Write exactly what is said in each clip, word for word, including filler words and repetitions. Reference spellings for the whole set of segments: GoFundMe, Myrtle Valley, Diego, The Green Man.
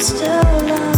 Remembering how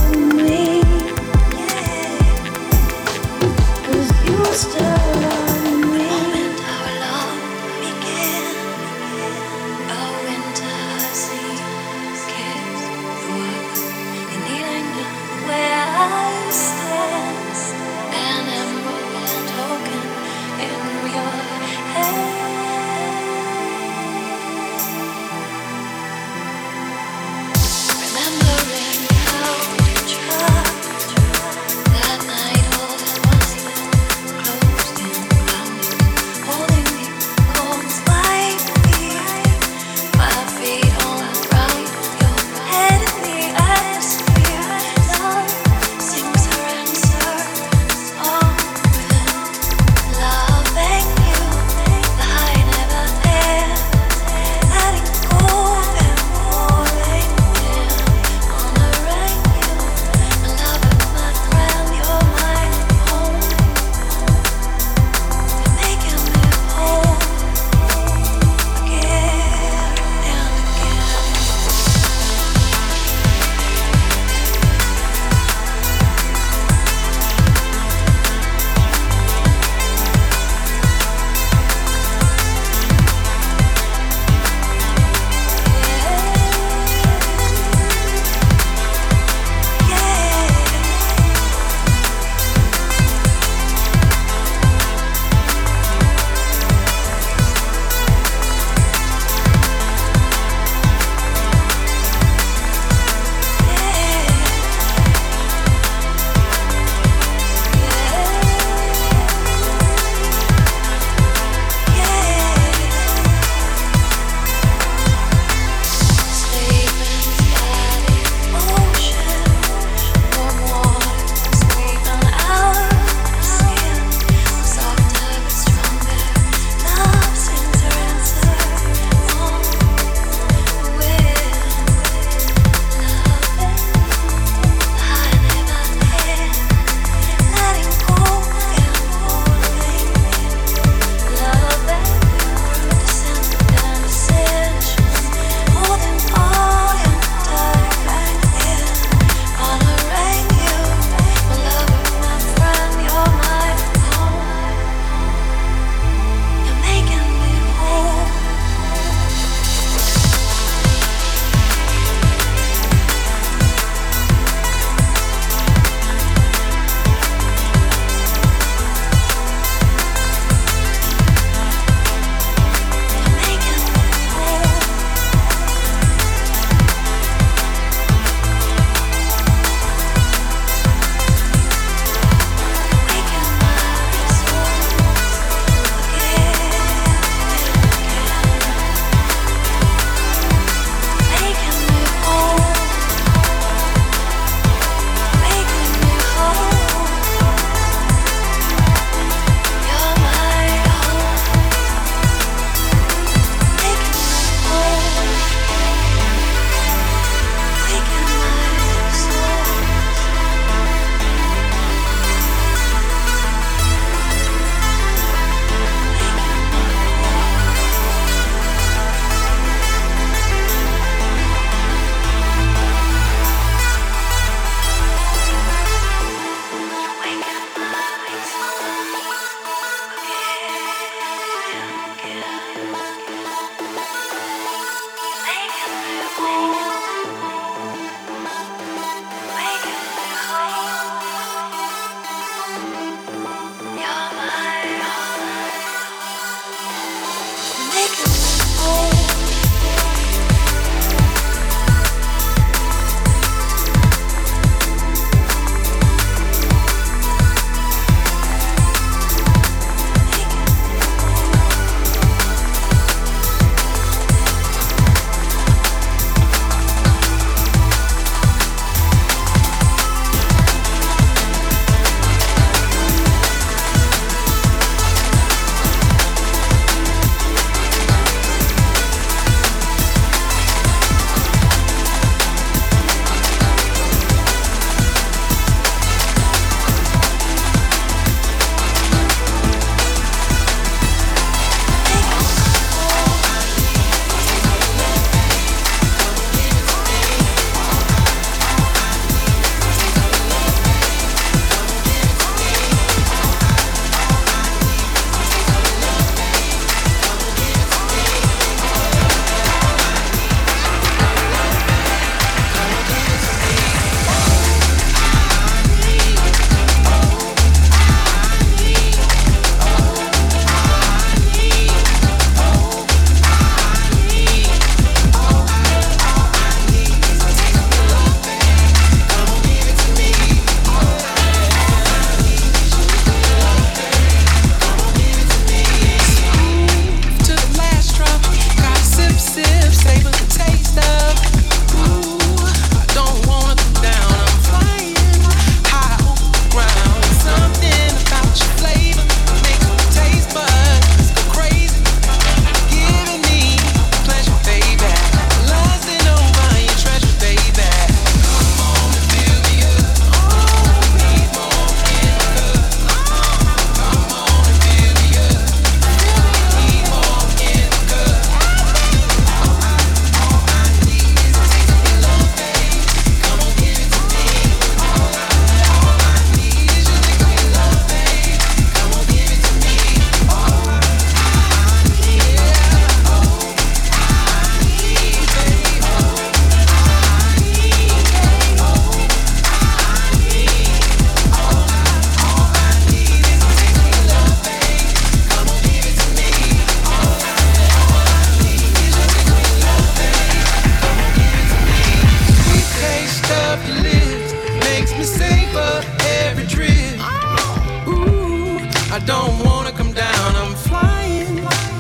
don't wanna come down. I'm flying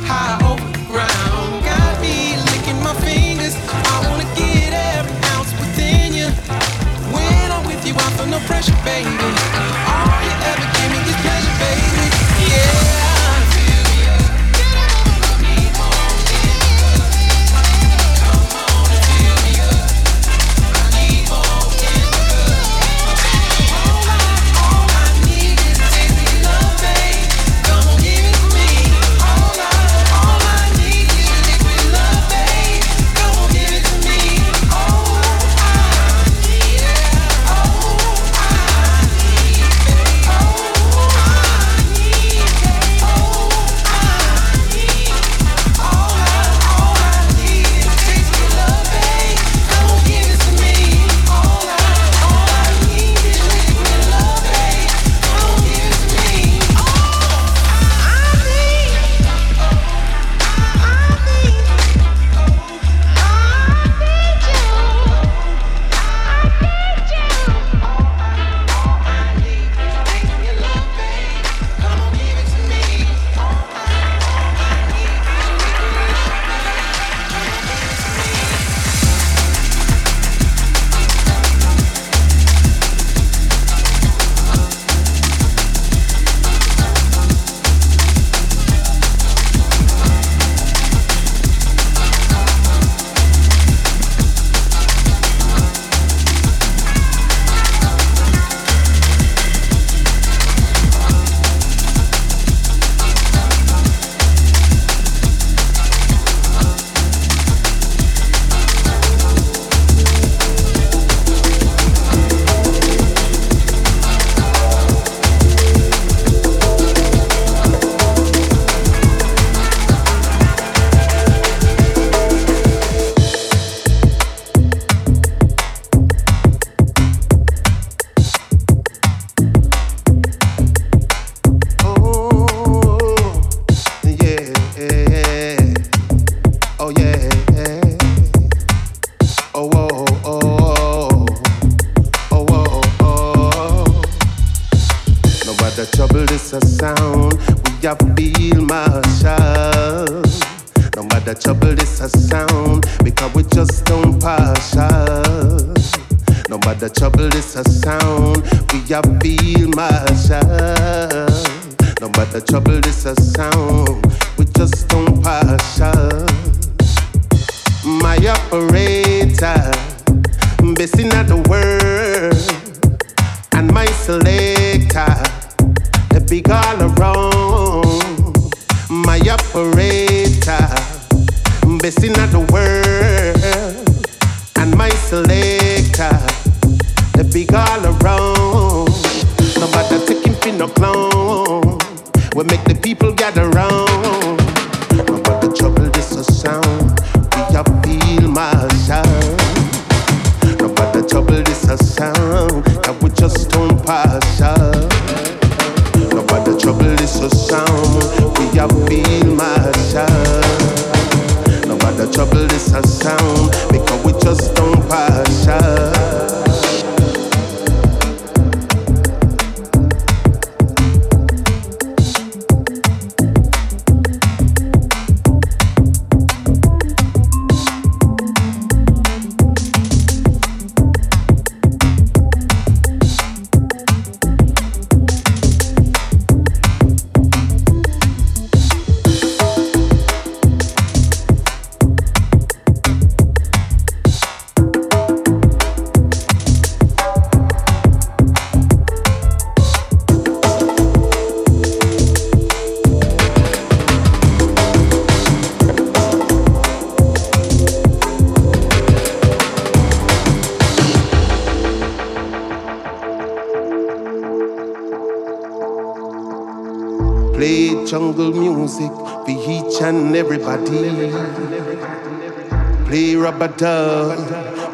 high over the ground. Got me licking my fingers. I wanna get every ounce within you. When I'm with you, I feel no pressure, baby. All you ever give me is pleasure, baby. Yeah.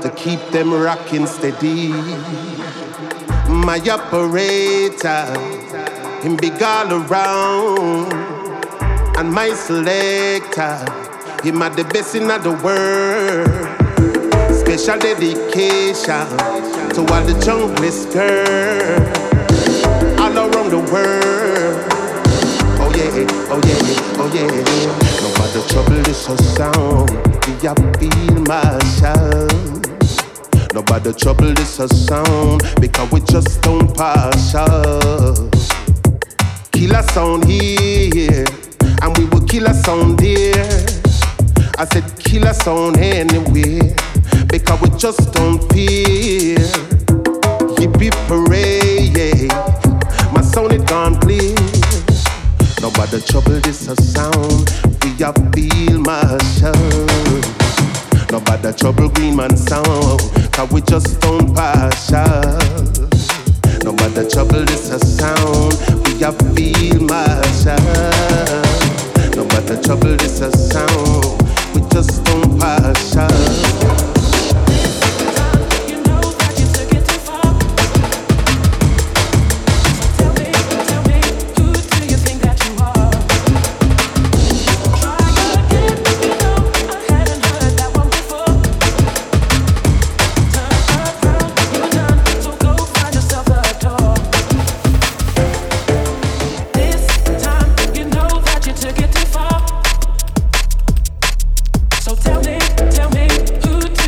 To keep them rocking steady. My operator, him big all around. And my selector, him at the best in the world. Special dedication to all the junglist girls all around the world. yeah, oh yeah, oh yeah. No matter trouble is so sound, I feel myself. No matter trouble is so sound, because we just don't pass out. Kill a sound here, and we will kill a sound there. I said kill a sound anywhere, because we just don't fear. Yippee parade, my sound it gone clear. No matter trouble, this a sound. We a feel myself. No matter trouble, Green Man sound. Cause we just don't partial. No matter trouble, this a sound. We a feel myself. No matter trouble, this a sound. We just don't partial. Tell me, tell me who to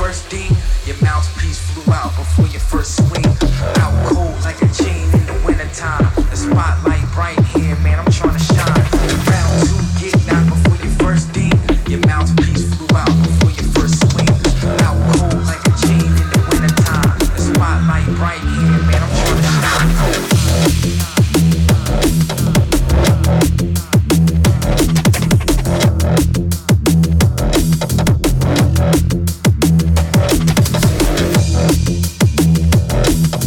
first ding, your mouthpiece flew out before your first swing. Out cold like a chain in the wintertime. The spotlight bright here, man, I'm trying to shine. Round two, get knocked before your first ding, your mouthpiece flew out before your first swing. Out cold like a chain in the wintertime. The spotlight bright here, man, I'm trying to shine. We'll be right back.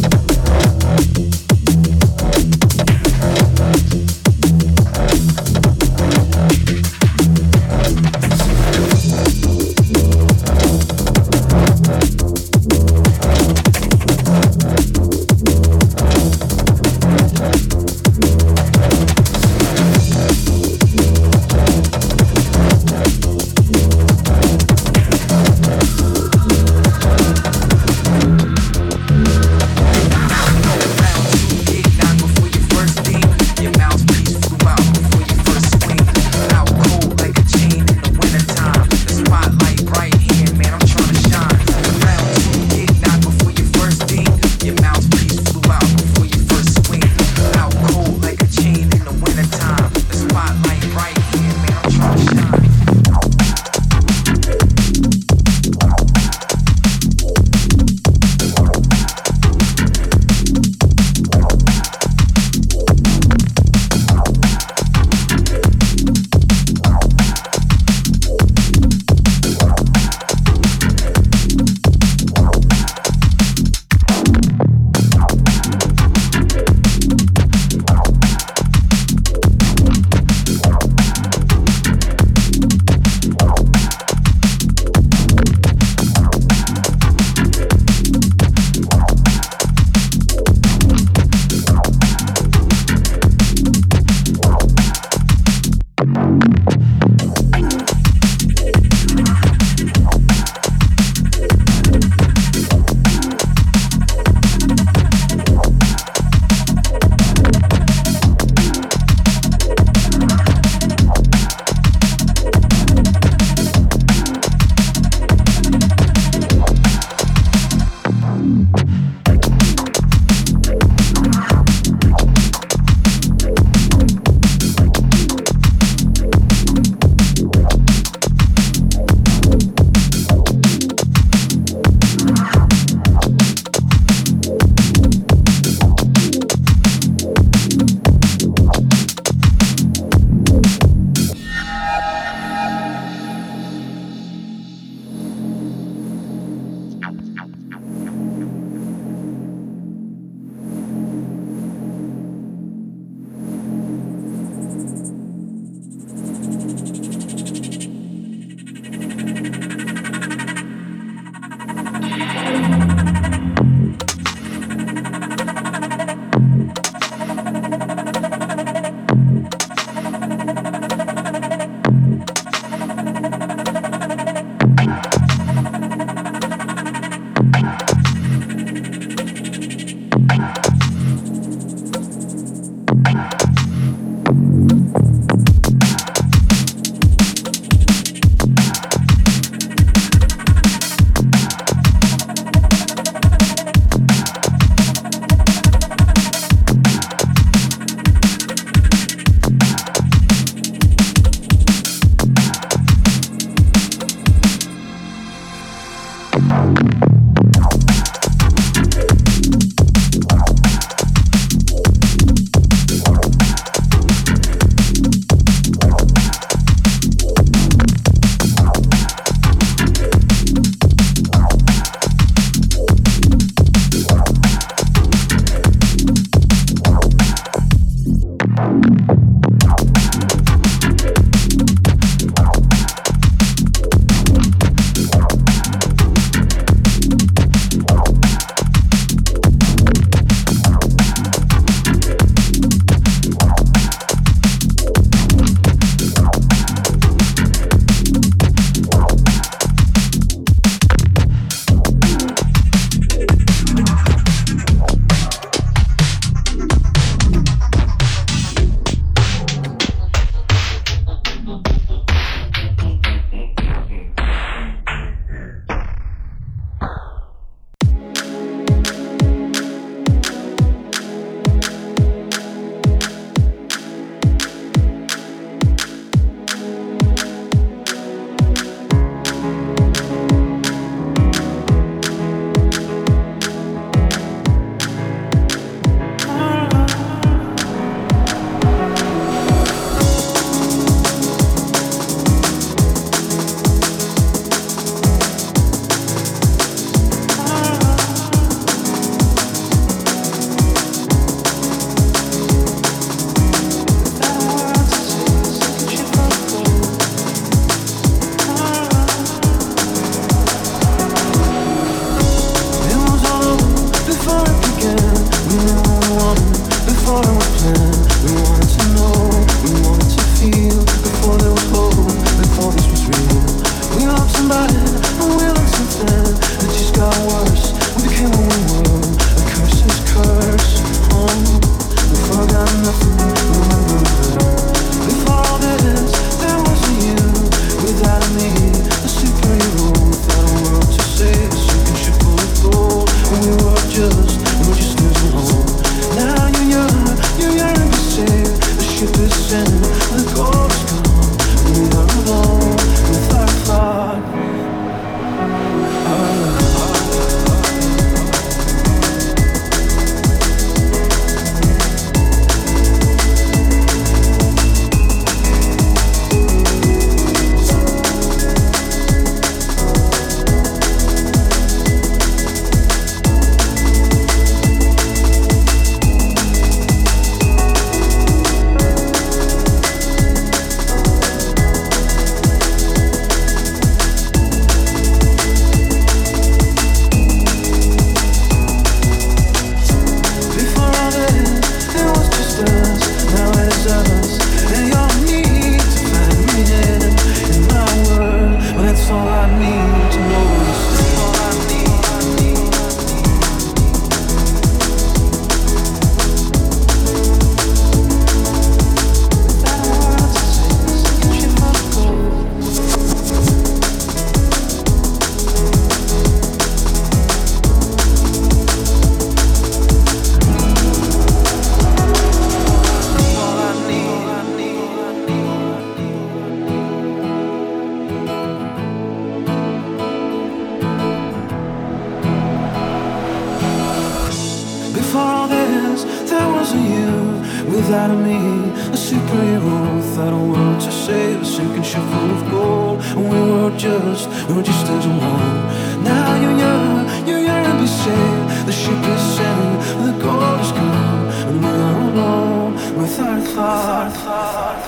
lives out of me, a superhero without a world to save, a sinking ship full of gold. And we were just, we were just as one. Now you're young, you're young to be saved. The ship is sailing, the gold is gone, and we're alone without a thought.